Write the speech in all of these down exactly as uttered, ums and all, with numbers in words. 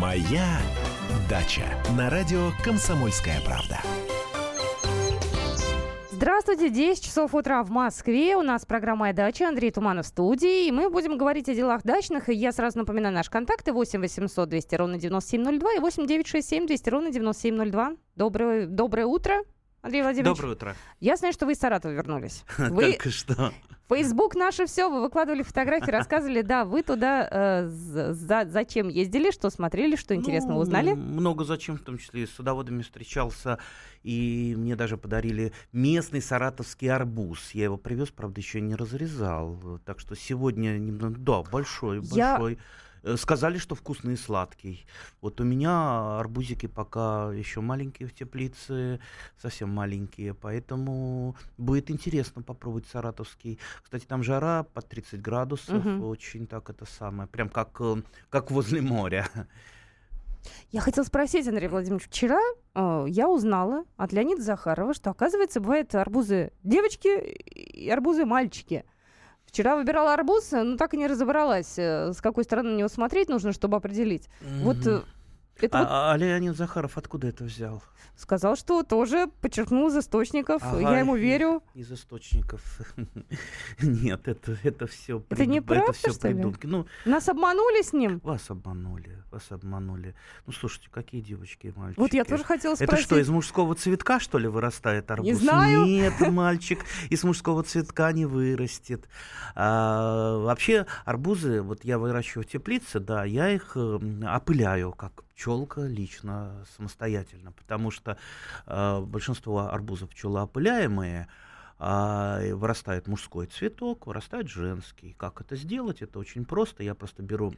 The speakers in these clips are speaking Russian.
«Моя дача» на радио «Комсомольская правда». Здравствуйте, десять часов утра в Москве. У нас программа «Моя дача», Андрей Туманов в студии. И мы будем говорить о делах дачных. И я сразу напоминаю наши контакты: восемь восемьсот двести ровно девяносто семь ноль два и восемь девятьсот шестьдесят семь двести ровно девяносто семь ноль два. Доброе, доброе утро, Андрей Владимирович. Доброе утро. Я знаю, что вы из Саратова вернулись. Вы... Только что. Фейсбук наше все. Вы выкладывали фотографии, рассказывали. Да, вы туда э, за, зачем ездили, что смотрели, что интересного ну, узнали? Много зачем, в том числе и с садоводами встречался. И мне даже подарили местный саратовский арбуз. Я его привез, правда, еще не разрезал. Так что сегодня... Да, большой, большой. Я... Сказали, что вкусный и сладкий. Вот у меня арбузики пока еще маленькие в теплице, совсем маленькие, поэтому будет интересно попробовать саратовский. Кстати, там жара под тридцать градусов, угу. Очень так это самое, прям как, как возле моря. Я хотела спросить, Андрей Владимирович, вчера э, я узнала от Леонида Захарова, что, оказывается, бывают арбузы девочки и арбузы мальчики. Вчера выбирала арбуз, но так и не разобралась, с какой стороны на него смотреть нужно, чтобы определить. Mm-hmm. Вот, это а, вот... а Леонид Захаров откуда это взял? Сказал, что тоже подчеркнул из источников. Ага, я ему верю. Из источников. Нет, это, это все придумки. Это не правда, это что ли? Ну, нас обманули с ним? Вас обманули, вас обманули. Ну, слушайте, какие девочки и мальчики. Вот я тоже хотела спросить. Это что, из мужского цветка, что ли, вырастает арбуз? Не знаю. Нет, мальчик из мужского цветка не вырастет. А, вообще, арбузы, вот я выращиваю в теплице, да, я их опыляю, как пчелка лично, самостоятельно, потому что э, большинство арбузов пчелоопыляемые, э, вырастает мужской цветок, вырастает женский. Как это сделать? Это очень просто. Я просто беру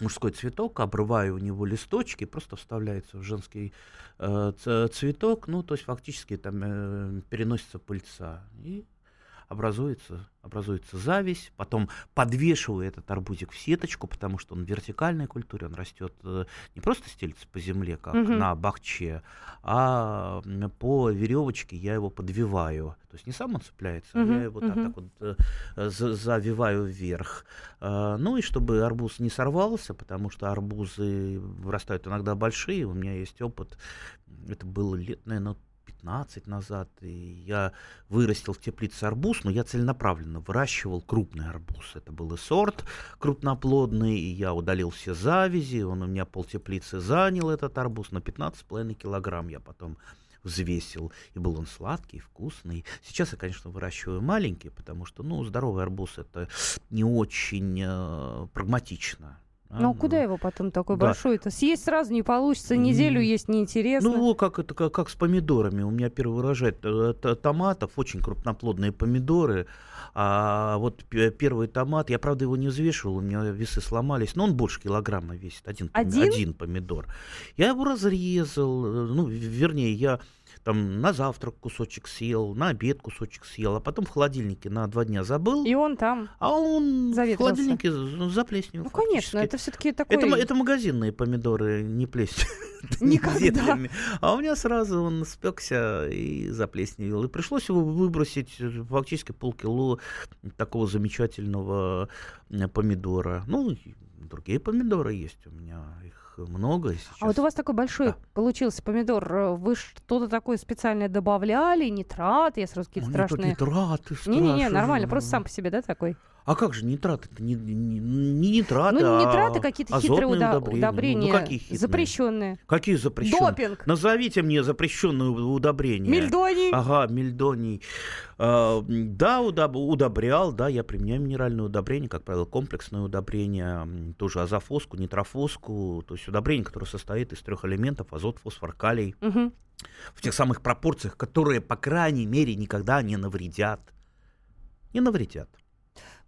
мужской цветок, обрываю у него листочки, просто вставляется в женский э, ц- цветок, ну, то есть фактически там э, переносится пыльца, и образуется, образуется завязь, потом подвешиваю этот арбузик в сеточку, потому что он в вертикальной культуре, он растет не просто стелится по земле, как mm-hmm. на бахче, а по веревочке я его подвиваю. То есть не сам он цепляется, mm-hmm. а я его mm-hmm. так, так вот завиваю вверх. Ну и чтобы арбуз не сорвался, потому что арбузы вырастают иногда большие, у меня есть опыт, это было лет, наверное, пятнадцать назад, и я вырастил в теплице арбуз, но я целенаправленно выращивал крупный арбуз. Это был и сорт крупноплодный, и я удалил все завязи, он у меня полтеплицы занял, этот арбуз, на пятнадцать с половиной килограмм я потом взвесил, и был он сладкий, вкусный. Сейчас я, конечно, выращиваю маленький, потому что, ну, здоровый арбуз — это не очень э, прагматично. Ну, а, куда его потом такой да. большой-то? Съесть сразу не получится, неделю есть неинтересно. Ну, как, это, как, как с помидорами. У меня первый урожай томатов, очень крупноплодные помидоры. А вот первый томат, я, правда, его не взвешивал, у меня весы сломались, но он больше килограмма весит, один, один? один помидор. Я его разрезал, ну, вернее, я... Там на завтрак кусочек съел, на обед кусочек съел, а потом в холодильнике на два дня забыл. И он там А он заветрился. В холодильнике заплесневел. Ну, фактически. Конечно, это все-таки такое... Это, это магазинные помидоры не плесневели. Никогда. А у меня сразу он спекся и заплесневел. И пришлось его выбросить фактически полкило такого замечательного помидора. Ну, другие помидоры есть у меня, их много сейчас. А вот у вас такой большой да. получился помидор. Вы что-то такое специально добавляли? Нитраты? Я сразу какие-то ну, страшные... Нитраты страшные. Не-не-не, нормально, просто сам по себе, да, такой? А как же нитраты-то? Не, не, не нитраты, ну, не нитраты, а какие-то хитрые удобрения, удобрения. Ну, какие хитрые? Запрещенные. Какие запрещенные? Допинг. Назовите мне запрещенные удобрения. Мельдоний. Ага, мельдоний. А, да, удоб... удобрял, да, я применяю минеральные удобрения, как правило, комплексные удобрения, тоже азофоску, нитрофоску, то есть удобрение, которое состоит из трех элементов: азот, фосфор, калий, угу. в тех самых пропорциях, которые, по крайней мере, никогда не навредят. Не навредят.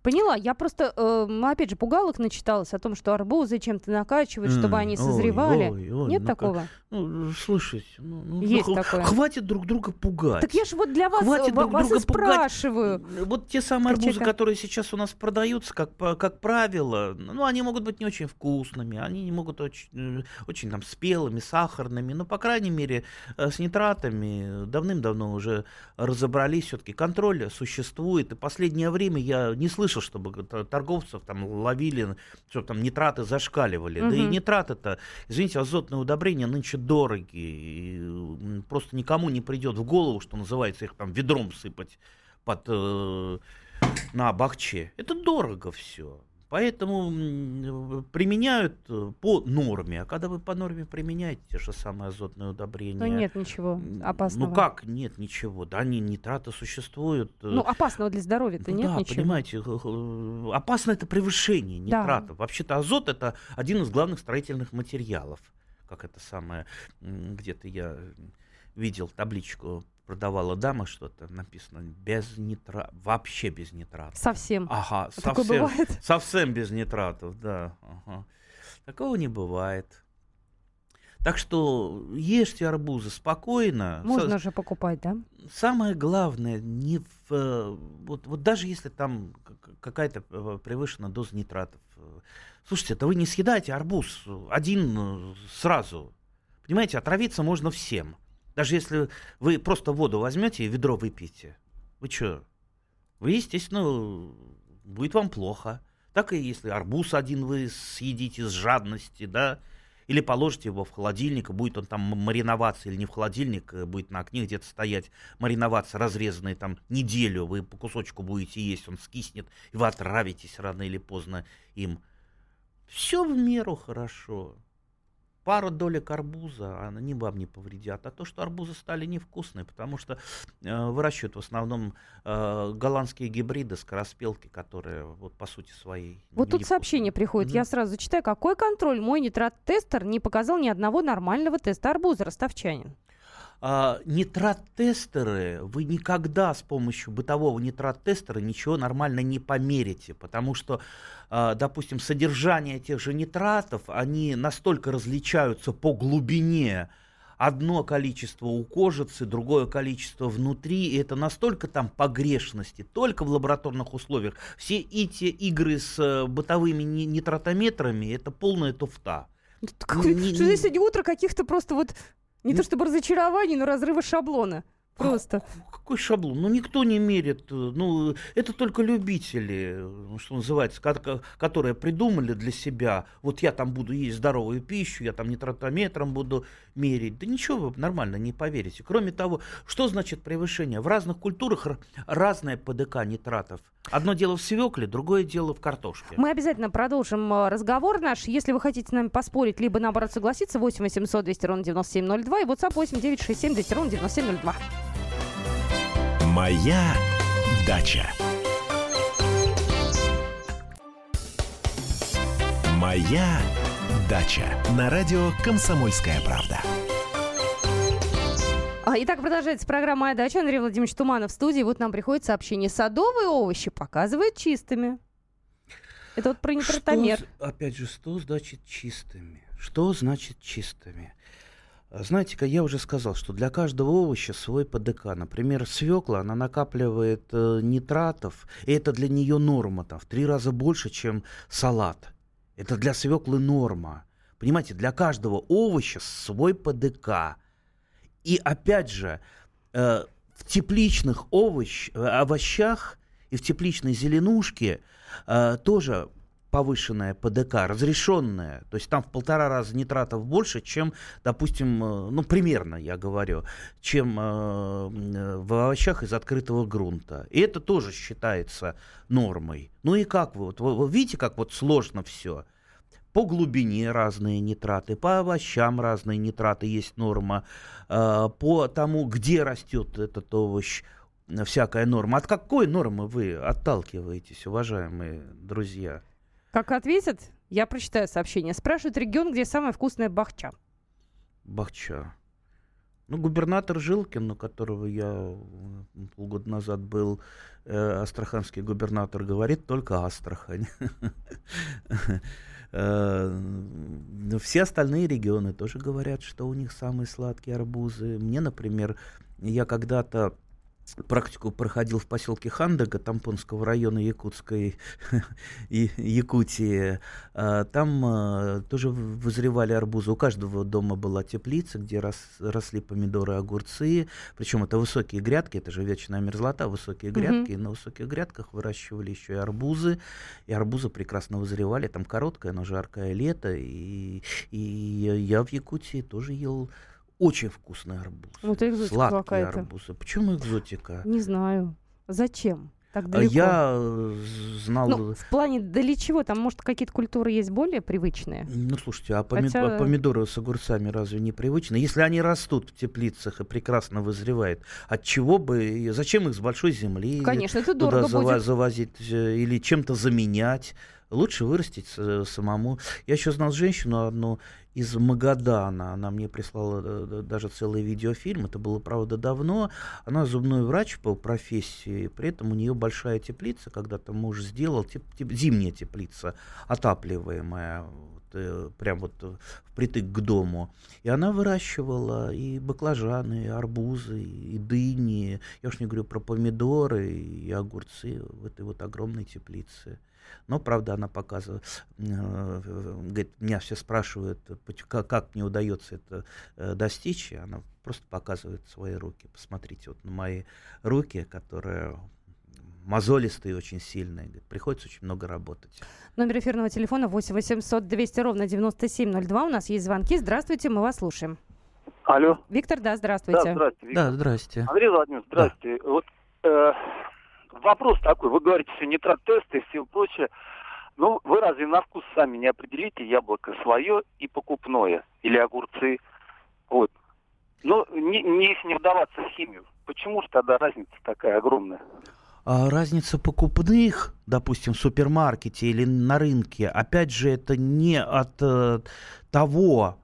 Поняла, я просто, э, опять же, пугалок начиталась о том, что арбузы чем-то накачивают, mm. чтобы они созревали. Ой, ой, ой, Нет ну такого? Ну, слушайте, ну, ну, Есть ну, такое. хватит друг друга пугать. Так я же вот для вас, хватит друг вас друга и спрашиваю. Пугать. Вот те самые Кричека. арбузы, которые сейчас у нас продаются, как, как правило, ну, они могут быть не очень вкусными, они не могут очень, очень там, спелыми, сахарными, но, по крайней мере, с нитратами давным-давно уже разобрались все-таки. Контроль существует, и последнее время я не слышал слышал, чтобы торговцев там ловили, чтобы там нитраты зашкаливали. Угу. Да и нитраты-то, извините, азотные удобрения нынче дорогие. И просто никому не придет в голову, что называется, их там ведром сыпать под, э, на бахче. Это дорого все. Поэтому применяют по норме. А когда вы по норме применяете те же самые азотные удобрения... Ну нет ничего опасного. Ну как нет ничего? Да, они, нитраты существуют. Ну опасного для здоровья-то ну, нет да, ничего. Да, понимаете, опасно это превышение нитратов. Да. Вообще-то азот — это один из главных строительных материалов. Как это самое... Где-то я видел табличку... Продавала дама что-то, написано без нитратов, вообще без нитратов. Совсем. Ага, а совсем, совсем без нитратов, да. Ага. Такого не бывает. Так что ешьте арбузы спокойно. Можно С- же покупать, да? Самое главное, не в, вот, вот даже если там какая-то превышена доза нитратов. Слушайте, это вы не съедаете арбуз один сразу. Понимаете, отравиться можно всем. Даже если вы просто воду возьмете и ведро выпьете, вы что? Вы, естественно, будет вам плохо. Так и если арбуз один вы съедите с жадности, да, или положите его в холодильник, будет он там мариноваться, или не в холодильник, будет на окне где-то стоять, мариноваться, разрезанный там неделю, вы по кусочку будете есть, он скиснет, и вы отравитесь рано или поздно им. Все в меру хорошо. Пару долек арбуза, они вам не повредят. А то, что арбузы стали невкусные, потому что э, выращивают в основном э, голландские гибриды, скороспелки, которые вот по сути своей... Вот тут невкусные. Сообщение приходит, mm-hmm. я сразу зачитаю. Какой контроль? Мой нитрат-тестер не показал ни одного нормального теста арбуза, ростовчанин. А, нитрат-тестеры, вы никогда с помощью бытового нитрат-тестера ничего нормально не померите, потому что, а, допустим, содержание тех же нитратов, они настолько различаются по глубине. Одно количество у кожицы, другое количество внутри, и это настолько там погрешности, только в лабораторных условиях. Все эти игры с бытовыми нитратометрами — это полная туфта. Что здесь сегодня утро каких-то просто вот... Не то чтобы разочарование, но разрывы шаблона. Просто. Какой шаблон? Ну, никто не мерит. Ну, это только любители, что называется, которые придумали для себя. Вот я там буду есть здоровую пищу, я там нитратометром буду мерить. Да ничего вы нормально не поверите. Кроме того, что значит превышение? В разных культурах разное ПДК нитратов. Одно дело в свекле, другое дело в картошке. Мы обязательно продолжим разговор наш. Если вы хотите с нами поспорить, либо наоборот согласиться, восемь восемьсот двести ровно девяносто семь ноль два и WhatsApp восемь девятьсот шестьдесят семь двести ровно девяносто семь ноль два. Моя дача. Моя дача. На радио «Комсомольская правда». Итак, продолжается программа «Моя дача». Андрей Владимирович Туманов в студии. Вот нам приходит сообщение. Садовые овощи показывают чистыми. Это вот про нитратомер. Что, опять же, что значит чистыми? Что значит чистыми? Знаете-ка, я уже сказал, что для каждого овоща свой ПДК. Например, свекла, она накапливает э, нитратов, и это для нее норма, там, в три раза больше, чем салат. Это для свеклы норма. Понимаете, для каждого овоща свой ПДК. И опять же, э, в тепличных овощ, овощах и в тепличной зеленушке э, тоже повышенное ПДК, разрешенное, то есть там в полтора раза нитратов больше, чем, допустим, ну, примерно, я говорю, чем э, в овощах из открытого грунта. И это тоже считается нормой. Ну и как вы, вот, вы, вы видите, как вот сложно все? По глубине разные нитраты, по овощам разные нитраты есть норма, э, по тому, где растет этот овощ, всякая норма. От какой нормы вы отталкиваетесь, уважаемые друзья? Как ответят, я прочитаю сообщение. Спрашивают регион, где самая вкусная бахча. Бахча. Ну, губернатор Жилкин, у которого я полгода назад был, э, астраханский губернатор, говорит только Астрахань. Все остальные регионы тоже говорят, что у них самые сладкие арбузы. Мне, например, я когда-то практику проходил в поселке Хандага, Тампонского района Якутской и Якутии. Там тоже вызревали арбузы. У каждого дома была теплица, где рос, росли помидоры, огурцы. Причем это высокие грядки, это же вечная мерзлота, высокие грядки. И на высоких грядках выращивали еще и арбузы. И арбузы прекрасно вызревали. Там короткое, но жаркое лето. И, и я в Якутии тоже ел очень вкусный арбуз. Вот экзотика сладкие какая-то. Арбузы. Почему экзотика? Не знаю. Зачем? Так далеко. Я знал... Ну, в плане, да для чего? Там, может, какие-то культуры есть более привычные? Ну, слушайте, а помид... Хотя... помидоры с огурцами разве не привычны? Если они растут в теплицах и прекрасно вызревают, от чего бы... Зачем их с большой земли? Конечно, это дорого зав... будет. Завозить или чем-то заменять? Лучше вырастить самому. Я еще знал женщину одну из Магадана. Она мне прислала даже целый видеофильм. Это было, правда, давно. Она зубной врач по профессии. При этом у нее большая теплица. Когда-то муж сделал теп- теп- зимняя теплица, отапливаемая. Прям вот впритык к дому. И она выращивала и баклажаны, и арбузы, и дыни. Я уж не говорю про помидоры и огурцы в этой вот огромной теплице. Но, правда, она показывала, говорит, меня все спрашивают, как мне удается это достичь. Она просто показывает свои руки. Посмотрите вот на мои руки, которые... мозолистые, очень сильные. Приходится очень много работать. Номер эфирного телефона восемь восемьсот двести ровно девяносто семь ноль два. У нас есть звонки. Здравствуйте, мы вас слушаем. Алло. Виктор, да, здравствуйте. Да, здравствуйте. Да, здравствуйте. Андрей Владимирович, здравствуйте. Да. Вот э, вопрос такой. Вы говорите, что нитрат-тесты и все прочее. Ну, вы разве на вкус сами не определите яблоко свое и покупное? Или огурцы? Вот. Ну, не, не, не вдаваться в химию. Почему же тогда разница такая огромная? А разница покупных, допустим, в супермаркете или на рынке, опять же, это не от э, того,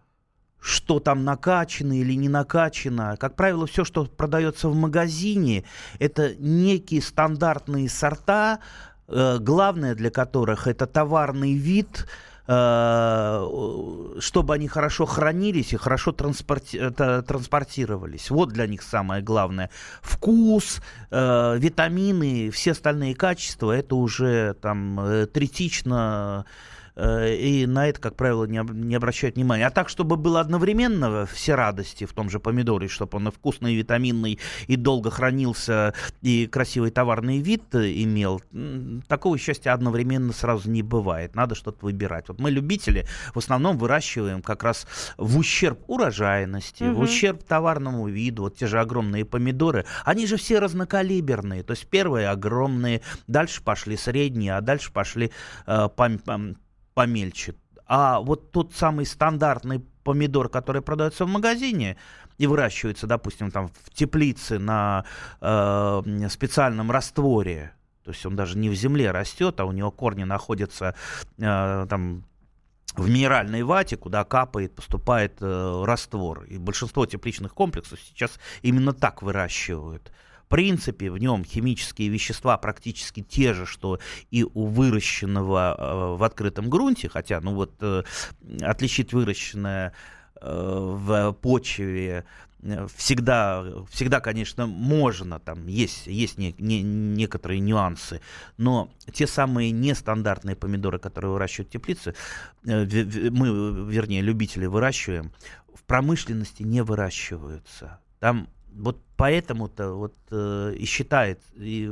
что там накачано или не накачано. Как правило, все, что продается в магазине, это некие стандартные сорта, э, главное для которых это товарный вид, чтобы они хорошо хранились и хорошо транспорти- транспортировались. Вот для них самое главное. Вкус, э, витамины, все остальные качества, это уже там третично, э, и на это, как правило, не, не обращают внимания. А так, чтобы было одновременно все радости в том же помидоре, чтобы он и вкусный, и витаминный, и долго хранился, и красивый товарный вид имел, такого счастья одновременно сразу не бывает. Надо что-то выбирать. Вот мы, любители, в основном выращиваем как раз в ущерб урожайности, угу. в ущерб товарному виду. Вот те же огромные помидоры, они же все разнокалиберные. То есть первые огромные, дальше пошли средние, а дальше пошли э, пом- пом- помельче. А вот тот самый стандартный помидор, который продается в магазине и выращивается, допустим, там в теплице на э, специальном растворе, то есть он даже не в земле растет, а у него корни находятся э, там, в минеральной вате, куда капает, поступает э, раствор. И большинство тепличных комплексов сейчас именно так выращивают. В принципе, в нем химические вещества практически те же, что и у выращенного э, в открытом грунте, хотя ну вот, э, отличить выращенное э, в почве Всегда, всегда, конечно, можно, там есть, есть не, не, некоторые нюансы, но те самые нестандартные помидоры, которые выращивают в теплице, мы, вернее, любители выращиваем, в промышленности не выращиваются. Там вот поэтому-то вот, э, и считает, и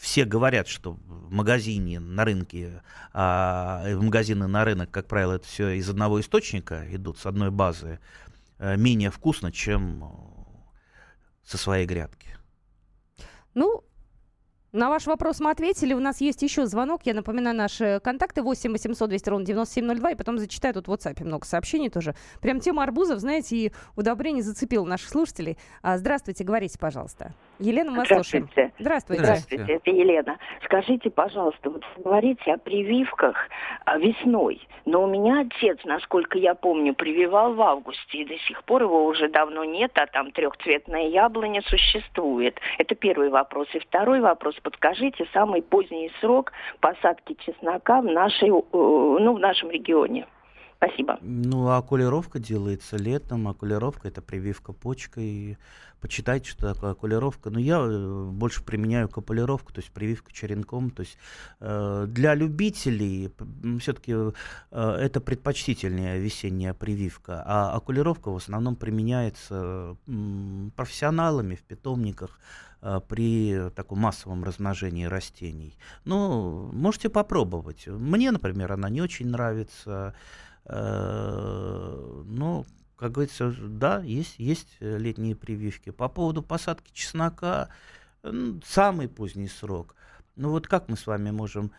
все говорят, что в магазине, на рынке, э, в магазины на рынок, как правило, это все из одного источника идут, с одной базы, менее вкусно, чем со своей грядки. Ну, на ваш вопрос мы ответили. У нас есть еще звонок. Я напоминаю наши контакты. восемь восемьсот двести ровно девяносто семь ноль два. И потом зачитаю. Тут в WhatsApp много сообщений тоже. Прям тема арбузов, знаете, и удобрений зацепила наших слушателей. А, здравствуйте, говорите, пожалуйста. Елена, мы вас слушаем. Здравствуйте. Здравствуйте, это Елена. Скажите, пожалуйста, вот говорите о прививках весной. Но у меня отец, насколько я помню, прививал в августе. И до сих пор его уже давно нет, а там трехцветная яблоня существует. Это первый вопрос. И второй вопрос. Подскажите самый поздний срок посадки чеснока в нашей, ну, в нашем регионе. Спасибо. Ну, окулировка делается летом. Окулировка — это прививка почкой. Почитайте, что такое окулировка. Но я больше применяю копулировку, то есть прививка черенком. То есть э, для любителей все-таки э, это предпочтительнее весенняя прививка. А окулировка в основном применяется э, профессионалами в питомниках э, при таком массовом размножении растений. Ну, можете попробовать. Мне, например, она не очень нравится. Э, но... Как говорится, да, есть, есть летние прививки. По поводу посадки чеснока, ну, самый поздний срок. Ну вот как мы с вами можем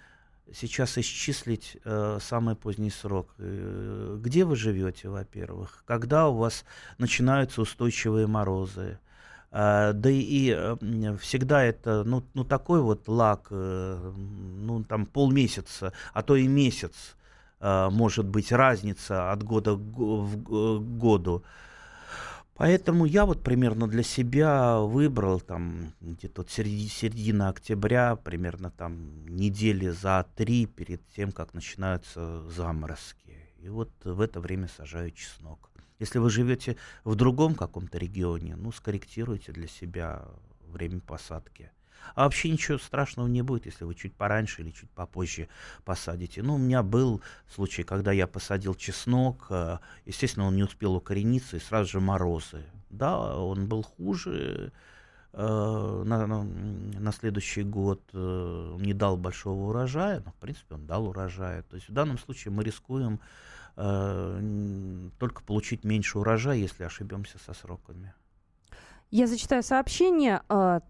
сейчас исчислить э, самый поздний срок? Э, где вы живете, во-первых? Когда у вас начинаются устойчивые морозы? Э, да и э, всегда это, ну, ну такой вот лаг, э, ну там полмесяца, а то и месяц. Может быть разница от года к году. Поэтому я вот примерно для себя выбрал там где-то вот середина октября, примерно там недели за три перед тем, как начинаются заморозки. И вот в это время сажаю чеснок. Если вы живете в другом каком-то регионе, ну скорректируйте для себя время посадки. А вообще ничего страшного не будет, если вы чуть пораньше или чуть попозже посадите. Ну, у меня был случай, когда я посадил чеснок, естественно, он не успел укорениться, и сразу же морозы. Да, он был хуже э, на, на следующий год, э, не дал большого урожая, но, в принципе, он дал урожая. То есть в данном случае мы рискуем э, только получить меньше урожая, если ошибемся со сроками. Я зачитаю сообщение.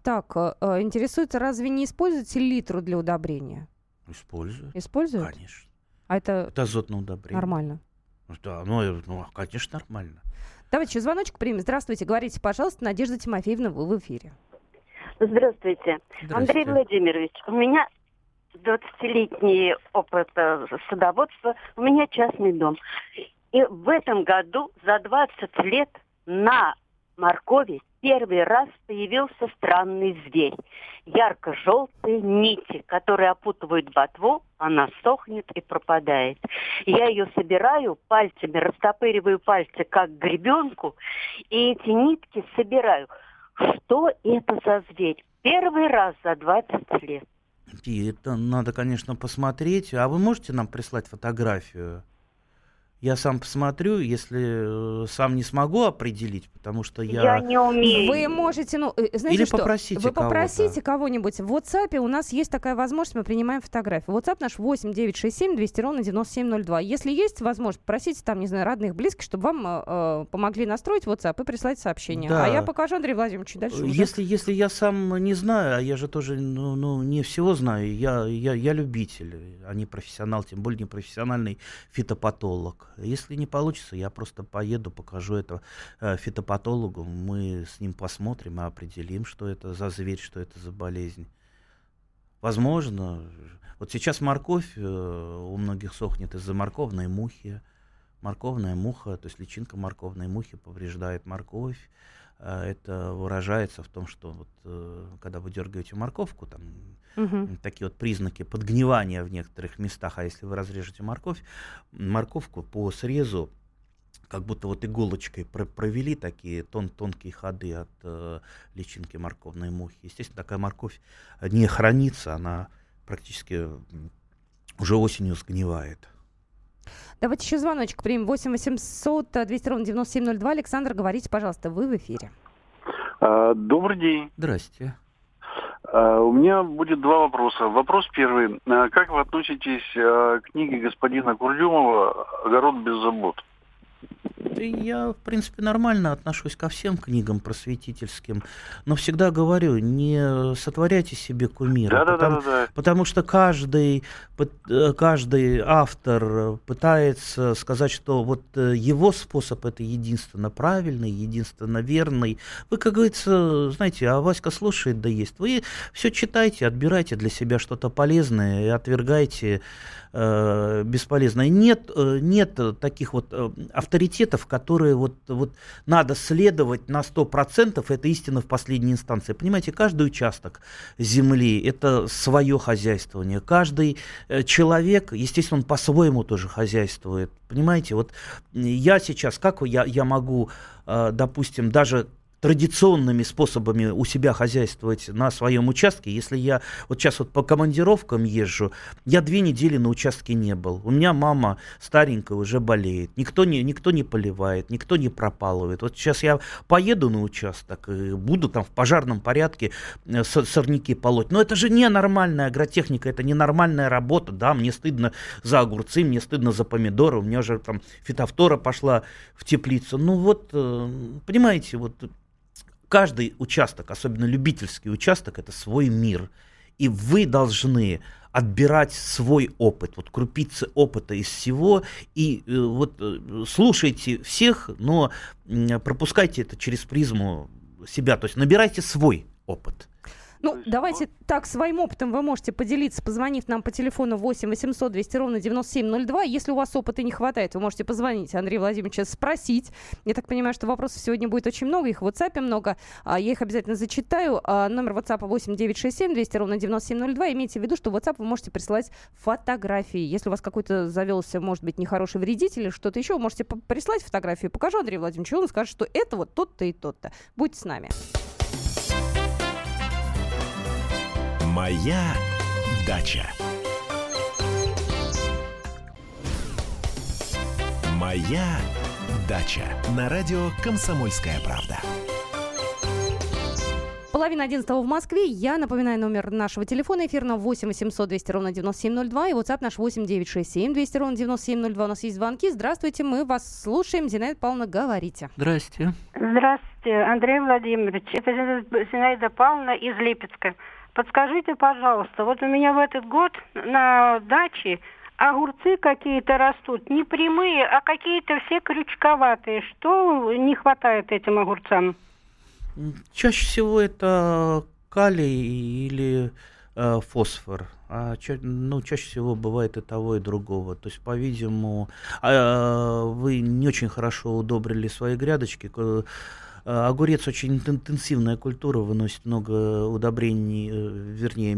Так, интересуется, разве не используют селитру для удобрения? Используют. Используют? Конечно. А это, это азотное удобрение. Нормально? Да, ну, ну, конечно, нормально. Давайте еще звоночек примем. Здравствуйте, говорите, пожалуйста, Надежда Тимофеевна, вы в эфире. Здравствуйте. Здравствуйте. Андрей Владимирович, у меня двадцатилетний опыт садоводства, у меня частный дом. И в этом году за двадцать лет на моркови первый раз появился странный зверь. Ярко-желтые нити, которые опутывают ботву, она сохнет и пропадает. Я ее собираю пальцами, растопыриваю пальцы, как гребенку, и эти нитки собираю. Что это за зверь? Первый раз за двадцать лет. И это надо, конечно, посмотреть. А вы можете нам прислать фотографию? Я сам посмотрю, если сам не смогу определить, потому что я... Я не умею. Вы можете, ну, знаете, или что? Попросите Вы попросите кого-нибудь. В WhatsApp у нас есть такая возможность, мы принимаем фотографии. WhatsApp наш восемь девятьсот шестьдесят семь двести ровно девяносто семь ноль два. Если есть возможность, попросите там, не знаю, родных, близких, чтобы вам э, помогли настроить WhatsApp и прислать сообщение. Да. А я покажу Андрею Владимировичу дальше. Если, если я сам не знаю, а я же тоже ну, ну, не всего знаю, я, я, я любитель, а не профессионал, тем более не профессиональный фитопатолог. Если не получится, я просто поеду, покажу это э, фитопатологу, мы с ним посмотрим и определим, что это за зверь, что это за болезнь. Возможно, вот сейчас морковь э, у многих сохнет из-за морковной мухи. Морковная муха, то есть личинка морковной мухи повреждает морковь. Это выражается в том, что вот, э, когда вы дергаете морковку, там угу. такие вот признаки подгнивания в некоторых местах, а если вы разрежете морковь, морковку по срезу, как будто вот иголочкой пр- провели такие тон- тонкие ходы от э, личинки морковной мухи. Естественно, такая морковь не хранится, она практически уже осенью сгнивает. Давайте еще звоночек примем. восемь восемьсот двести ровно девяносто семь ноль два. Александр, говорите, пожалуйста, вы в эфире. Добрый день. Здрасте. У меня будет два вопроса. Вопрос первый. Как вы относитесь к книге господина Курдюмова «Огород без забот»? Я, в принципе, нормально отношусь ко всем книгам просветительским, но всегда говорю, не сотворяйте себе кумира, да, потому, да, да, да. потому что каждый, каждый автор пытается сказать, что вот его способ это единственно правильный, единственно верный. Вы, как говорится, знаете, а Васька слушает да ест. Вы все читайте, отбирайте для себя что-то полезное и отвергаете э, бесполезное. Нет, нет таких вот авторитетов, которые вот, вот надо следовать на сто процентов, это истина в последней инстанции. Понимаете, каждый участок земли – это свое хозяйствование. Каждый человек, естественно, он по-своему тоже хозяйствует. Понимаете, вот я сейчас, как я, я могу, допустим, даже традиционными способами у себя хозяйствовать на своем участке. Если я вот сейчас вот по командировкам езжу, я две недели на участке не был. У меня мама старенькая уже болеет. Никто не, никто не поливает, никто не пропалывает. Вот сейчас я поеду на участок и буду там в пожарном порядке сорняки полоть. Но это же ненормальная агротехника, это ненормальная работа. Да, мне стыдно за огурцы, мне стыдно за помидоры. У меня же там фитофтора пошла в теплицу. Ну вот, понимаете, вот каждый участок, особенно любительский участок, это свой мир. И вы должны отбирать свой опыт, вот крупицы опыта из всего. И э, вот э, слушайте всех, но э, пропускайте это через призму себя. То есть набирайте свой опыт. Ну, давайте так, своим опытом вы можете поделиться, позвонив нам по телефону восемь восемьсот двести ровно девяносто семь ноль два. Если у вас опыта не хватает, вы можете позвонить Андрею Владимировичу, спросить. Я так понимаю, что вопросов сегодня будет очень много, их в WhatsApp много. Я их обязательно зачитаю. Номер WhatsApp восемь девятьсот шестьдесят семь двести ровно девяносто семь ноль два. Имейте в виду, что в WhatsApp вы можете присылать фотографии. Если у вас какой-то завелся, может быть, нехороший вредитель или что-то еще, вы можете прислать фотографию. Покажу Андрею Владимировичу, он скажет, что это вот тот-то и тот-то. Будьте с нами. Моя дача. Моя дача. На радио «Комсомольская правда». Половина одиннадцатого в Москве. Я напоминаю номер нашего телефона эфирного восемь восемьсот двести ровно девяносто семь ноль два и WhatsApp наш восемь девятьсот шестьдесят семь двести ровно девяносто семь ноль два. У нас есть звонки. Здравствуйте, мы вас слушаем. Зинаида Павловна, говорите. Здравствуйте. Здравствуйте, Андрей Владимирович. Это Зинаида Павловна из Липецка. Подскажите, пожалуйста, вот у меня в этот год на даче огурцы какие-то растут, не прямые, а какие-то все крючковатые. Что не хватает этим огурцам? Чаще всего это калий или э, фосфор. А, ну, чаще всего бывает и того, и другого. То есть, по-видимому, э, вы не очень хорошо удобрили свои грядочки. Огурец очень интенсивная культура, выносит много удобрений, вернее,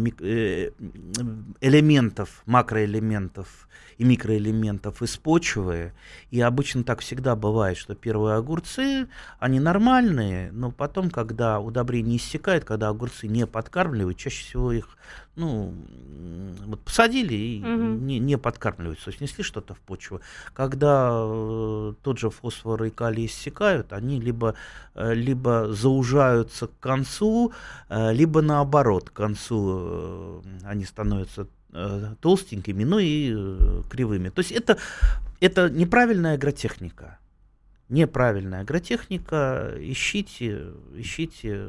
элементов, макроэлементов и микроэлементов из почвы. И обычно так всегда бывает, что первые огурцы, они нормальные, но потом, когда удобрение иссякает, когда огурцы не подкармливают, чаще всего их, ну, вот посадили и угу. не, не подкармливаются, то есть внесли что-то в почву. Когда э, тот же фосфор и калий иссякают, они либо либо заужаются к концу, либо наоборот, к концу они становятся толстенькими, ну и кривыми. То есть это, это неправильная агротехника. Неправильная агротехника. Ищите, ищите,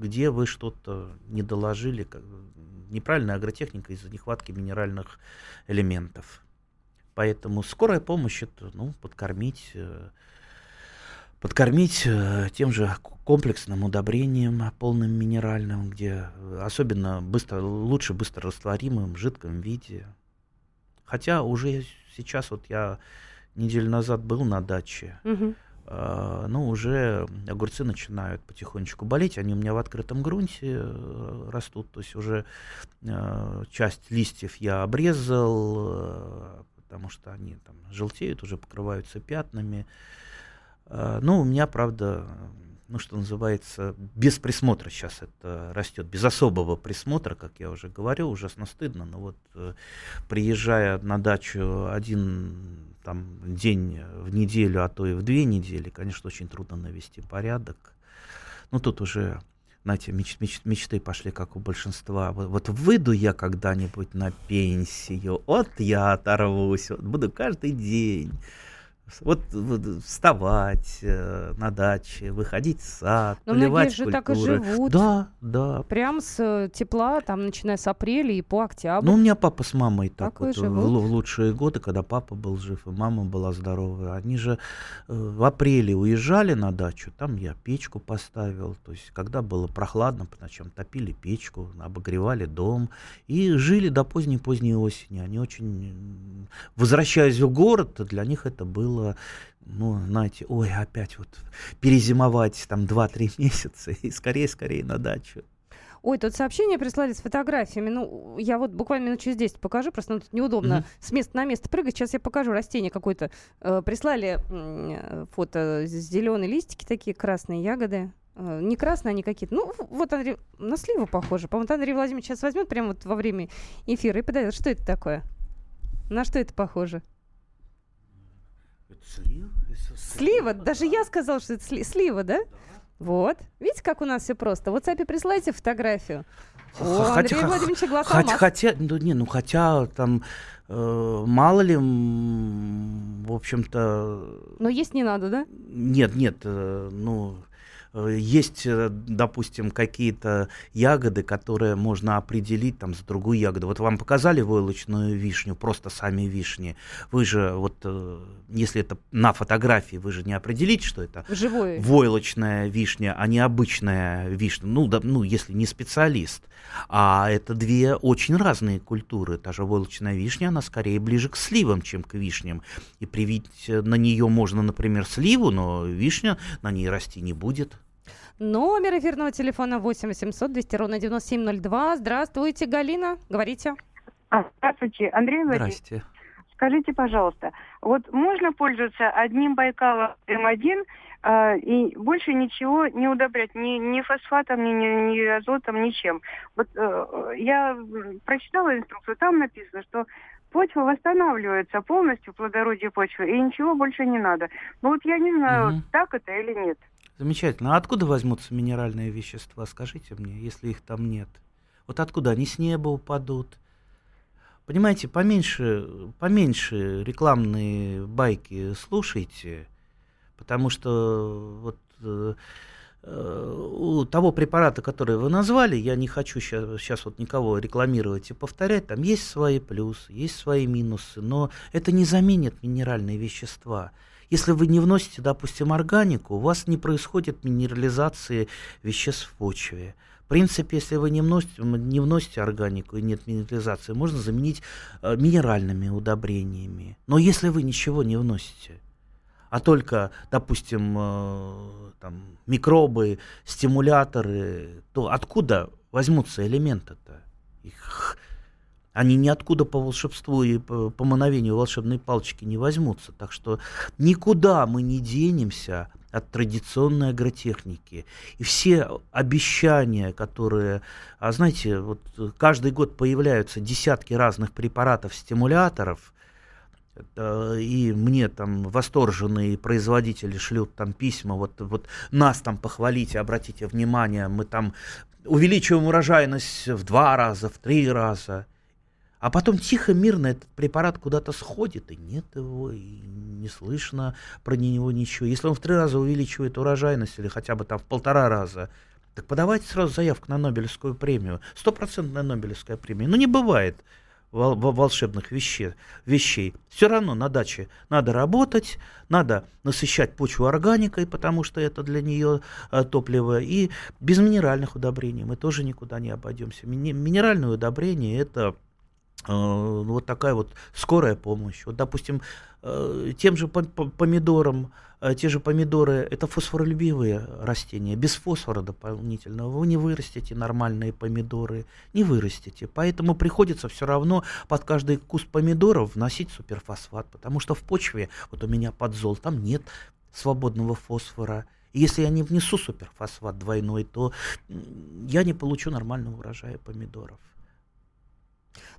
где вы что-то не доложили. Неправильная агротехника из-за нехватки минеральных элементов. Поэтому скорая помощь — это, ну, подкормить... подкормить тем же комплексным удобрением, полным минеральным, где особенно быстро, лучше быстро растворимым, жидком виде. Хотя уже сейчас, вот я неделю назад был на даче, угу. э, ну уже огурцы начинают потихонечку болеть, они у меня в открытом грунте растут, то есть уже э, часть листьев я обрезал, э, потому что они там желтеют, уже покрываются пятнами. Ну, у меня, правда, ну, что называется, без присмотра сейчас это растет, без особого присмотра, как я уже говорю, ужасно стыдно. Но вот приезжая на дачу один там день в неделю, а то и в две недели, конечно, очень трудно навести порядок. Ну, тут уже, знаете, меч- меч- мечты пошли, как у большинства. Вот, вот выйду я когда-нибудь на пенсию, вот я оторвусь, вот буду каждый день. Вот, вот вставать э, на даче, выходить в сад, но поливать культуры. Но многие же так и живут. Да, да. Прям с э, тепла, там, начиная с апреля и по октябрь. Ну, у меня папа с мамой так, так вот, в, в лучшие годы, когда папа был жив и мама была здорова. Они же э, в апреле уезжали на дачу, там я печку поставил. То есть, когда было прохладно, по ночам топили печку, обогревали дом. И жили до поздней-поздней осени. Они очень... Возвращаясь в город, для них это было было, ну, знаете, ой, опять вот перезимовать там два-три месяца и скорее-скорее на дачу. Ой, тут сообщение прислали с фотографиями. Ну, я вот буквально минут через десять покажу, просто ну, тут неудобно mm-hmm. с места на место прыгать. Сейчас я покажу растение какое-то. Э, прислали э, фото, зеленые листики такие, красные ягоды. Э, не красные они какие-то. Ну, вот Андрей, на сливу похоже. По-моему, Андрей Владимирович сейчас возьмет прямо вот во время эфира и подойдет. Что это такое? На что это похоже? Это слива. Слива? Даже я сказала, что это сли- слива, да? Вот. Видите, как у нас все просто? В WhatsApp присылайте фотографию. О, хотя, Андрей Владимирович, глаз алмаз. Хотя, ну, не, ну, хотя там, э, мало ли, в общем-то... Но есть не надо, да? Нет, нет, э, ну... Есть, допустим, какие-то ягоды, которые можно определить там, за другую ягоду. Вот вам показали войлочную вишню, просто сами вишни. Вы же, вот, если это на фотографии, вы же не определите, что это живой. Войлочная вишня, а не обычная вишня. Ну, да, ну, если не специалист. А это две очень разные культуры. Та же войлочная вишня, она скорее ближе к сливам, чем к вишням. И привить на нее можно, например, сливу, но вишня на ней расти не будет. Номер эфирного телефона восемь восемьсот двести ровно девяносто семь ноль два. Здравствуйте, Галина. Говорите. А, здравствуйте, Андрей Владимирович. Здравствуйте. Скажите, пожалуйста, вот можно пользоваться одним Байкалом М1 э, и больше ничего не удобрять, ни, ни фосфатом, ни, ни, ни азотом, ничем? Вот э, я прочитала инструкцию, там написано, что почва восстанавливается полностью, плодородие почвы, и ничего больше не надо. Ну вот я не знаю, угу. так это или нет. Замечательно. А откуда возьмутся минеральные вещества, скажите мне, если их там нет? Вот откуда они с неба упадут? Понимаете, поменьше, поменьше рекламные байки слушайте, потому что вот, э, э, у того препарата, который вы назвали, я не хочу щас, сейчас вот никого рекламировать и повторять, там есть свои плюсы, есть свои минусы, но это не заменит минеральные вещества. Если вы не вносите, допустим, органику, у вас не происходит минерализации веществ в почве. В принципе, если вы не вносите, не вносите органику и нет минерализации, можно заменить э, минеральными удобрениями. Но если вы ничего не вносите, а только, допустим, э, там, микробы, стимуляторы, то откуда возьмутся элементы-то? Их... Они ниоткуда по волшебству и по, по мановению волшебной палочки не возьмутся. Так что никуда мы не денемся от традиционной агротехники. И все обещания, которые... А знаете, вот каждый год появляются десятки разных препаратов, стимуляторов. И мне там восторженные производители шлют там письма. Вот, вот нас там похвалите, обратите внимание. Мы там увеличиваем урожайность в два раза, в три раза. А потом тихо, мирно этот препарат куда-то сходит, и нет его, и не слышно про него ничего. Если он в три раза увеличивает урожайность, или хотя бы там в полтора раза, так подавайте сразу заявку на Нобелевскую премию. Стопроцентная Нобелевская премия. Ну, не бывает вол- волшебных вещей, вещей. Все равно на даче надо работать, надо насыщать почву органикой, потому что это для нее топливо. И без минеральных удобрений мы тоже никуда не обойдемся. Ми- минеральные удобрения – это... Вот такая вот скорая помощь. Вот, допустим, тем же помидорам, те же помидоры, это фосфоролюбивые растения. Без фосфора дополнительного вы не вырастите нормальные помидоры, не вырастите. Поэтому приходится все равно под каждый куст помидоров вносить суперфосфат, потому что в почве, вот у меня подзол, там нет свободного фосфора. И если я не внесу суперфосфат двойной, то я не получу нормального урожая помидоров.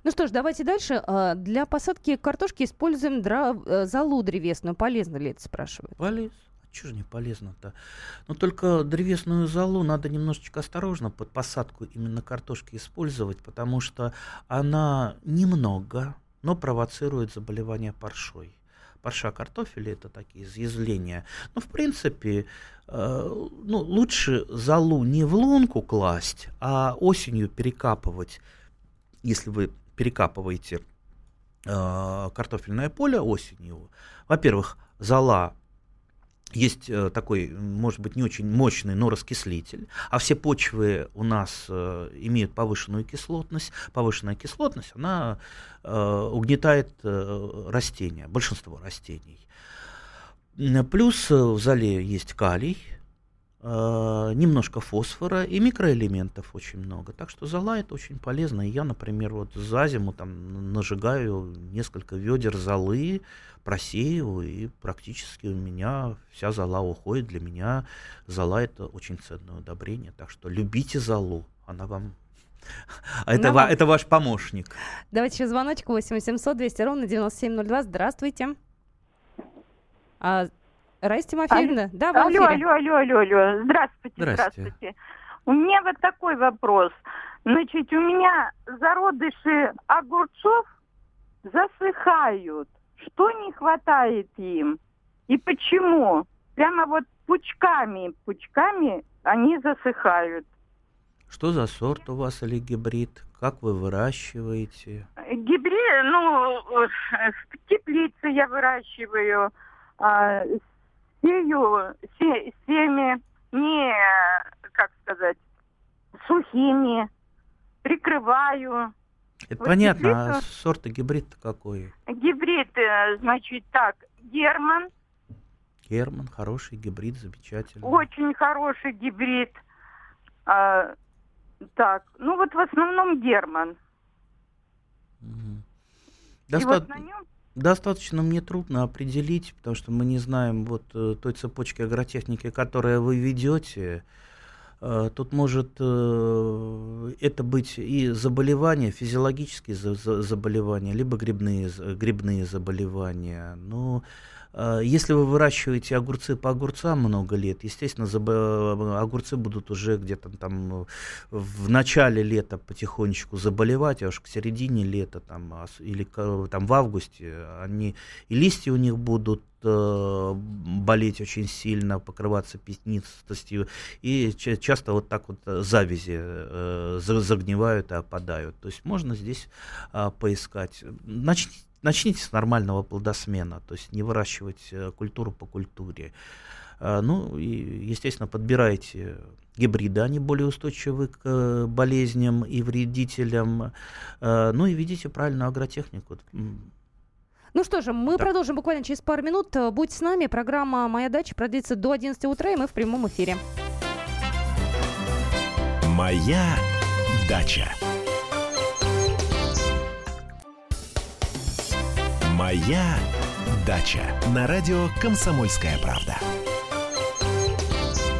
Ну что ж, давайте дальше. Для посадки картошки используем дра... золу древесную. Полезно ли это, спрашивают? Полезно. А чего же не полезно-то? Но только древесную золу надо немножечко осторожно под посадку именно картошки использовать, потому что она немного, но провоцирует заболевание паршой. Парша картофеля – это такие изъязвления. Но, в принципе, э, ну, лучше золу не в лунку класть, а осенью перекапывать. Если вы перекапываете э, картофельное поле осенью, во-первых, зола есть э, такой, может быть, не очень мощный, но раскислитель, а все почвы у нас э, имеют повышенную кислотность. Повышенная кислотность, она э, угнетает э, растения, большинство растений. Плюс в зале есть калий, немножко фосфора и микроэлементов очень много. Так что зола это очень полезно. И я, например, вот за зиму там нажигаю несколько ведер золы, просеиваю, и практически у меня вся зола уходит. Для меня зола это очень ценное удобрение. Так что любите золу, она вам... А это, ва- это ваш помощник. Давайте еще звоночек восемь восемьсот двести ровно девяносто семь ноль два. Здравствуйте. А, Раиса Тимофеевна, алло, да, вы в эфире. Алло, алло, алло, алло. Здравствуйте, здравствуйте, здравствуйте. У меня вот такой вопрос. Значит, у меня зародыши огурцов засыхают. Что не хватает им? И почему? Прямо вот пучками, пучками они засыхают. Что за сорт у вас или гибрид? Как вы выращиваете? Гибрид, ну, в теплице я выращиваю, а, сею се, семя не, как сказать, сухими, прикрываю. Это вот понятно, теплицу. А сорт и гибрид какой? Гибрид, значит, так, Герман. Герман, хороший гибрид, замечательный. Очень хороший гибрид. А, так, ну вот в основном Герман. Угу. Доста... Вот на нем... Достаточно мне трудно определить, потому что мы не знаем вот той цепочки агротехники, которую вы ведете. Тут может это быть и заболевания, физиологические заболевания, либо грибные, грибные заболевания. Но если вы выращиваете огурцы по огурцам много лет, естественно, забо- огурцы будут уже где-то там в начале лета потихонечку заболевать, а уж к середине лета там, или там, в августе они, и листья у них будут болеть очень сильно, покрываться пятнистостью, и часто вот так вот завязи э, загнивают и опадают. То есть можно здесь э, поискать. Начните, начните с нормального плодосмена, то есть не выращивать культуру по культуре. Э, ну и, естественно, подбирайте гибриды, они более устойчивы к болезням и вредителям. Э, ну и ведите правильную агротехнику. Ну что же, мы да. продолжим буквально через пару минут. Будьте с нами. Программа «Моя дача» продлится до одиннадцати утра, и мы в прямом эфире. «Моя дача». «Моя дача» на радио «Комсомольская правда».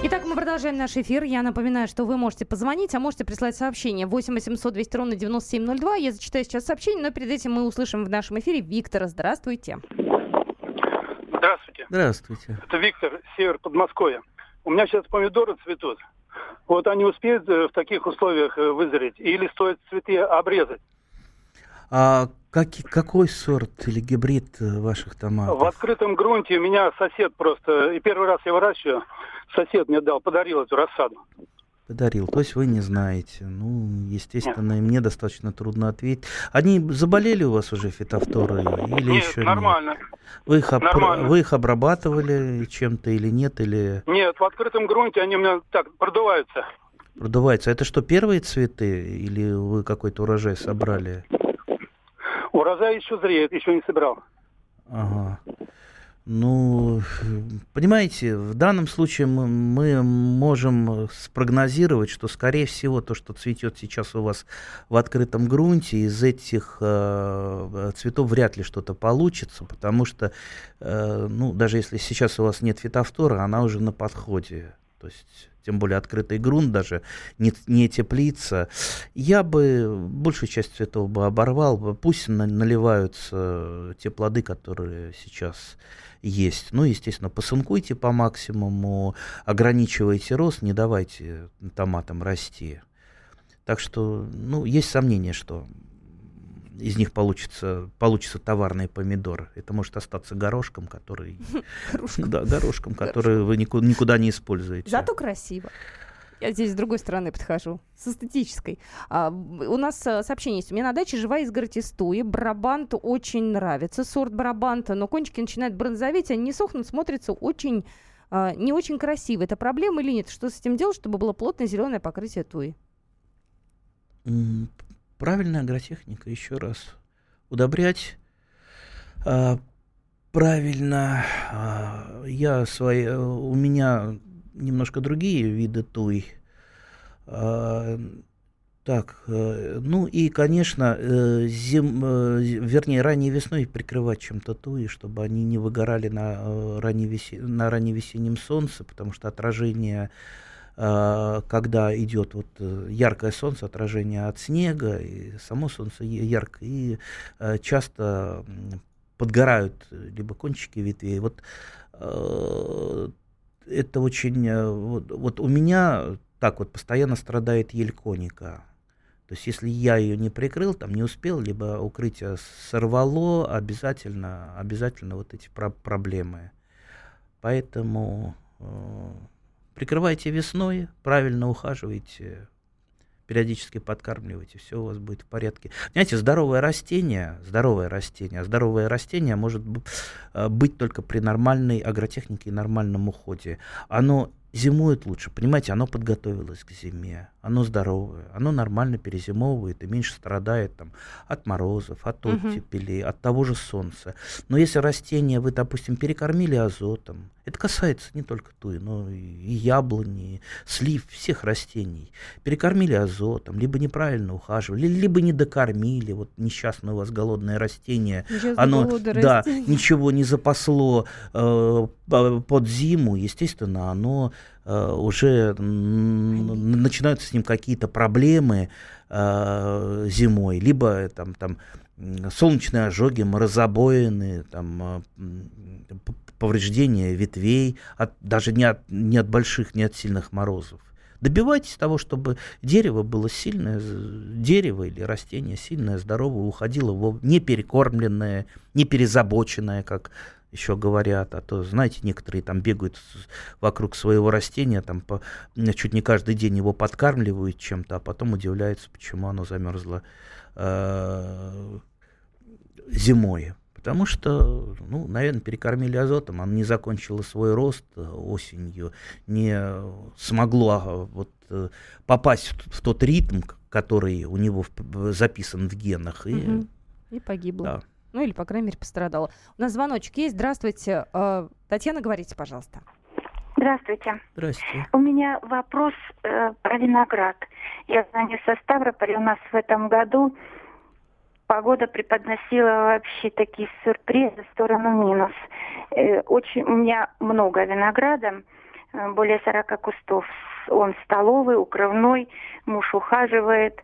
Итак, мы продолжаем наш эфир. Я напоминаю, что вы можете позвонить, а можете прислать сообщение восемь восемьсот двести ровно девяносто семь ноль два. Я зачитаю сейчас сообщение, но перед этим мы услышим в нашем эфире Виктора. Здравствуйте. Здравствуйте. Здравствуйте. Это Виктор, север Подмосковья. У меня сейчас помидоры цветут. Вот они успеют в таких условиях вызреть? Или стоит цветы обрезать? А как, какой сорт или гибрид ваших томатов? В открытом грунте у меня сосед просто... И первый раз я выращиваю. Сосед мне дал, подарил эту рассаду. Подарил, то есть вы не знаете. Ну, естественно, нет. Мне достаточно трудно ответить. Они заболели у вас уже фитофторы? Или нет, еще нормально. Нет? Вы их, нормально. Вы их обрабатывали чем-то или нет? Или... Нет, в открытом грунте они у меня так продуваются. Продуваются. Это что, первые цветы? Или вы какой-то урожай собрали? Урожай еще зреет, еще не собрал. Ага. Ну, понимаете, в данном случае мы, мы можем спрогнозировать, что, скорее всего, то, что цветет сейчас у вас в открытом грунте, из этих э, цветов вряд ли что-то получится, потому что, э, ну, даже если сейчас у вас нет фитофтора, она уже на подходе. То есть, тем более открытый грунт даже, не, не теплица. Я бы большую часть цветов бы оборвал. Пусть на, наливаются те плоды, которые сейчас есть. Ну, естественно, посынкуйте по максимуму, ограничивайте рост, не давайте томатам расти. Так что, ну, есть сомнение, что из них получится, получится товарный помидор. Это может остаться горошком, который, да, горошком, который вы никуда, никуда не используете. Зато красиво. Я здесь с другой стороны подхожу, с эстетической. А, у нас сообщение есть. У меня на даче живая изгородь из туи. Брабанту очень нравится, сорт брабанта, но кончики начинают бронзоветь, они не сохнут, смотрятся очень, а, не очень красиво. Это проблема или нет? Что с этим делать, чтобы было плотное зеленое покрытие туи? Mm. Правильная агротехника, еще раз, удобрять, правильно. Я свои, у меня немножко другие виды туй. Так, ну и, конечно, зим, вернее, ранней весной прикрывать чем-то туи, чтобы они не выгорали на, ранневесе, на ранневесеннем солнце, потому что отражение, когда идет вот яркое солнце, отражение от снега, и само солнце яркое, и часто подгорают либо кончики ветвей. Вот это очень... Вот, вот у меня так вот постоянно страдает ельконика. То есть, если я ее не прикрыл, там не успел, либо укрытие сорвало, обязательно, обязательно вот эти про- проблемы. Поэтому э, прикрывайте весной, правильно ухаживайте, периодически подкармливайте, все у вас будет в порядке. Понимаете, здоровое растение, здоровое растение, здоровое растение может быть только при нормальной агротехнике и нормальном уходе. Оно зимует лучше, понимаете, оно подготовилось к зиме, оно здоровое, оно нормально перезимовывает и меньше страдает там, от морозов, от оттепелей, угу. от того же солнца. Но если растение вы, допустим, перекормили азотом, это касается не только туи, но и яблони, и слив, всех растений, перекормили азотом, либо неправильно ухаживали, либо не докормили, вот несчастное у вас голодное растение, Сейчас оно да, ничего не запасло э, под зиму, естественно, оно... уже начинаются с ним какие-то проблемы э, зимой, либо там, там, солнечные ожоги, морозобоины, там, повреждения ветвей, от, даже не от, не от больших, не от сильных морозов. Добивайтесь того, чтобы дерево было сильное, дерево или растение сильное, здоровое, уходило в не перекормленное, не перезабоченное, как еще говорят, а то, знаете, некоторые там бегают вокруг своего растения, там по, чуть не каждый день его подкармливают чем-то, а потом удивляются, почему оно замерзло э, зимой. Потому что, ну, наверное, перекормили азотом, оно не закончило свой рост осенью, не смогло вот, попасть в тот ритм, который у него записан в генах. И, угу. и погибло. Да. Ну или, по крайней мере, пострадало. У нас звоночек есть. Здравствуйте. Татьяна, говорите, пожалуйста. Здравствуйте. Здравствуйте. У меня вопрос э, про виноград. Я звоню со Ставрополя. У нас в этом году погода преподносила вообще такие сюрпризы в сторону минус. Очень, у меня много винограда, более сорока кустов. Он столовый, укрывной, муж ухаживает.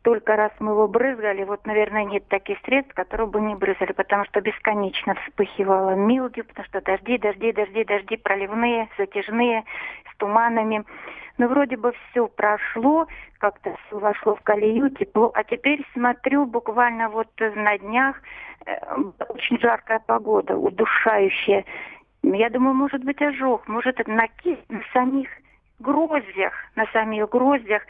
Столько раз мы его брызгали, вот, наверное, нет таких средств, которые бы не брызгали, потому что бесконечно вспыхивало милдью, потому что дожди, дожди, дожди, дожди, проливные, затяжные, с туманами. Но вроде бы все прошло, как-то вошло в колею, тепло. А теперь смотрю, буквально вот на днях, очень жаркая погода, удушающая. Я думаю, может быть, ожог, может, это накис на самих гроздях, на самих гроздях.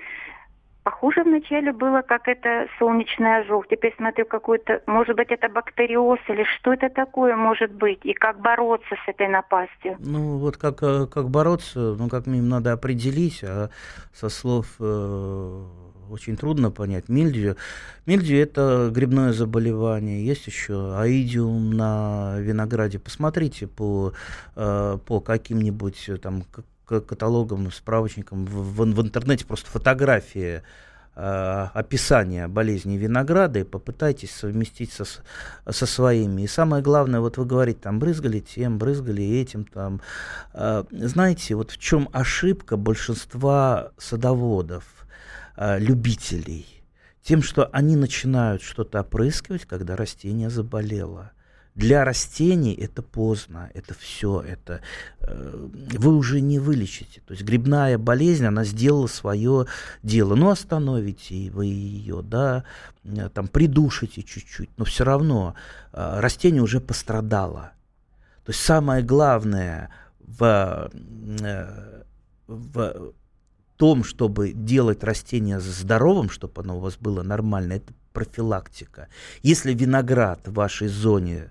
Похоже вначале было, как это солнечный ожог. Теперь смотрю, какой-то, может быть, это бактериоз или что это такое может быть, и как бороться с этой напастью. Ну, вот как, как бороться, ну, как минимум надо определить, а со слов э, очень трудно понять. Мильдью. Мильдью – это грибное заболевание, есть еще аидиум на винограде. Посмотрите по, э, по каким-нибудь там... каталогом, справочником, в, в, в интернете просто фотографии э, описания болезни винограда и попытайтесь совместить со, со своими. И самое главное, вот вы говорите, там брызгали тем, брызгали этим, там. Э, знаете, вот в чем ошибка большинства садоводов, э, любителей? Тем, что они начинают что-то опрыскивать, когда растение заболело. Для растений это поздно, это все, это э, вы уже не вылечите. То есть грибная болезнь, она сделала свое дело. Ну, остановите вы ее, да, там придушите чуть-чуть, но все равно э, растение уже пострадало. То есть самое главное в, э, в том, чтобы делать растение здоровым, чтобы оно у вас было нормально, это профилактика. Если виноград в вашей зоне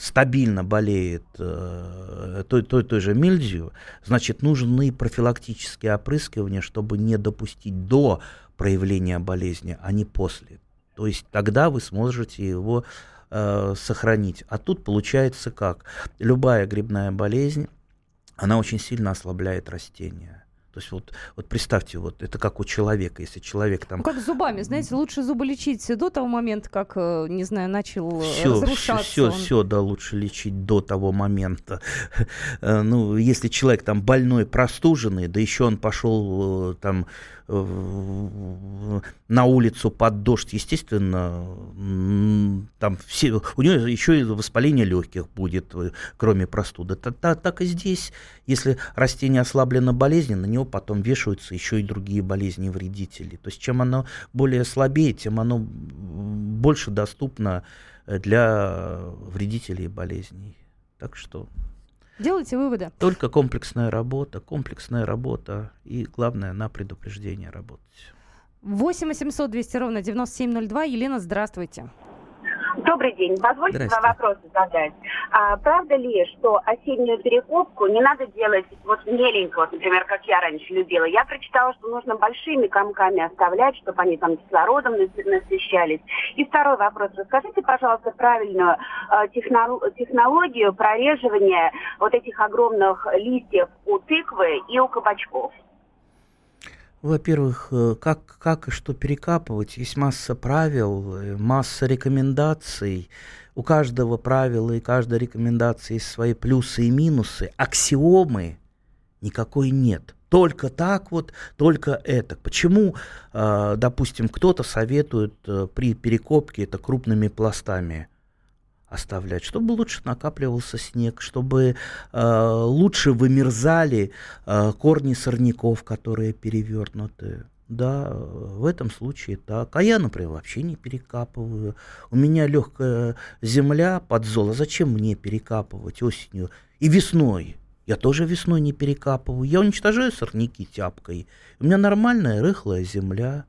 стабильно болеет той, той, той же мильдью, значит, нужны профилактические опрыскивания, чтобы не допустить до проявления болезни, а не после. То есть тогда вы сможете его э, сохранить. А тут получается как? Любая грибная болезнь, она очень сильно ослабляет растения. То есть вот, вот представьте, вот это как у человека, если человек там... Ну, как с зубами, знаете, лучше зубы лечить до того момента, как, не знаю, начал всё, разрушаться. Все, все, все, да, лучше лечить до того момента. Ну, если человек там больной, простуженный, да еще он пошел там на улицу под дождь, естественно, там все, у него еще и воспаление легких будет, кроме простуды. Так и здесь, если растение ослаблено болезнью, на него потом вешаются еще и другие болезни и вредители. То есть чем оно более слабее, тем оно больше доступно для вредителей и болезней. Так что... Делайте выводы. Только комплексная работа, комплексная работа и, главное, на предупреждение работать. восемь восемьсот двести ровно девяносто семь ноль два. Елена, здравствуйте. Добрый день. Позвольте два вопроса задать. А, правда ли, что осеннюю перекопку не надо делать вот меленько, вот, например, как я раньше любила? Я прочитала, что нужно большими комками оставлять, чтобы они там кислородом насыщались. И второй вопрос. Расскажите, пожалуйста, правильную э, техно- технологию прореживания вот этих огромных листьев у тыквы и у кабачков. Во-первых, как, как и что перекапывать, есть масса правил, масса рекомендаций. У каждого правила и каждой рекомендации есть свои плюсы и минусы. Аксиомы никакой нет. Только так вот, только это. Почему, допустим, кто-то советует при перекопке это крупными пластами оставлять, чтобы лучше накапливался снег, чтобы э, лучше вымерзали э, корни сорняков, которые перевернуты. Да, в этом случае так. А я, например, вообще не перекапываю. У меня легкая земля под золо. Зачем мне перекапывать осенью и весной? Я тоже весной не перекапываю. Я уничтожаю сорняки тяпкой. У меня нормальная рыхлая земля,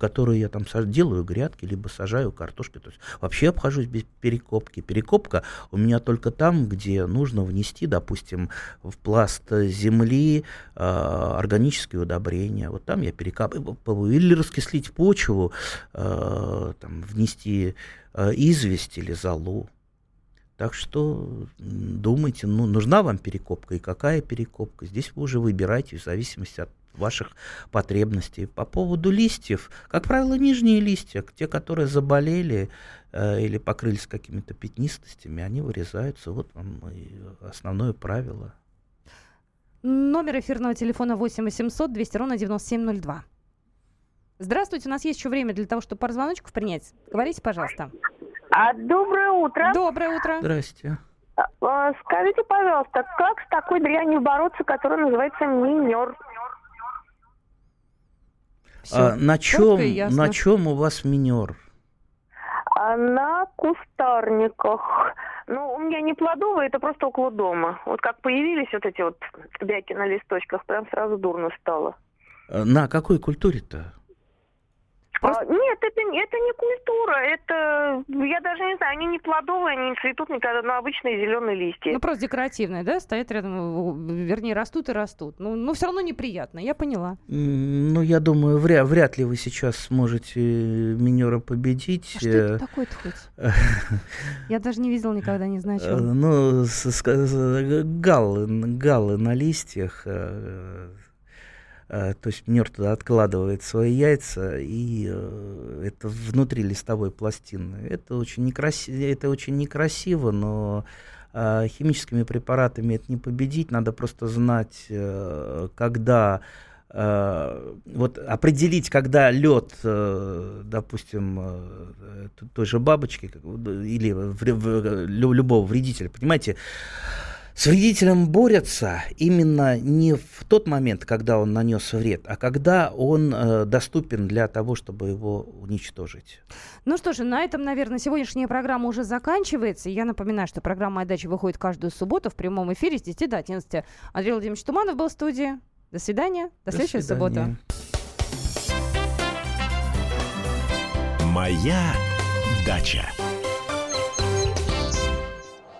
которые я там делаю грядки, либо сажаю картошки. То есть вообще обхожусь без перекопки. Перекопка у меня только там, где нужно внести, допустим, в пласт земли э, органические удобрения. Вот там я перекапываю. Или раскислить почву, э, там, внести э, известь или золу. Так что думайте, ну, нужна вам перекопка и какая перекопка. Здесь вы уже выбираете в зависимости от ваших потребностей. По поводу листьев, как правило, нижние листья, те, которые заболели э, или покрылись какими-то пятнистостями, они вырезаются. Вот вам и основное правило. Номер эфирного телефона восемь восемьсот двести ровно девяносто семь ноль два. Здравствуйте, у нас есть еще время для того, чтобы пару звоночков принять. Говорите, пожалуйста. А, доброе утро. Доброе утро. Здрасте. А, скажите, пожалуйста, как с такой дрянью бороться, которая называется минер? А, на чем, на чем у вас минер? А, на кустарниках. Ну, у меня не плодовые, это просто около дома. Вот как появились вот эти вот бяки на листочках, прям сразу дурно стало. А, на какой культуре-то? Просто... А, нет, это, это не культура, это, я даже не знаю, они не плодовые, они не цветут никогда, но обычные зеленые листья. Ну, просто декоративные, да, стоят рядом, вернее, растут и растут, но, но все равно неприятно, я поняла. Ну, я думаю, вряд, вряд ли вы сейчас сможете минера победить. А что это такое-то хоть? Я даже не видела никогда, не знаю, чего. Ну, галлы на листьях... То есть минер откладывает свои яйца, и это внутри листовой пластины. Это очень некрасиво, это очень некрасиво, но химическими препаратами это не победить. Надо просто знать, когда... Вот определить, когда лед, допустим, той же бабочки или любого вредителя, понимаете... С вредителем борются именно не в тот момент, когда он нанес вред, а когда он э, доступен для того, чтобы его уничтожить. Ну что же, на этом, наверное, сегодняшняя программа уже заканчивается. Я напоминаю, что программа «Моя дача» выходит каждую субботу в прямом эфире с десяти до одиннадцати. Андрей Владимирович Туманов был в студии. До свидания. До, до следующей субботы. «Моя дача».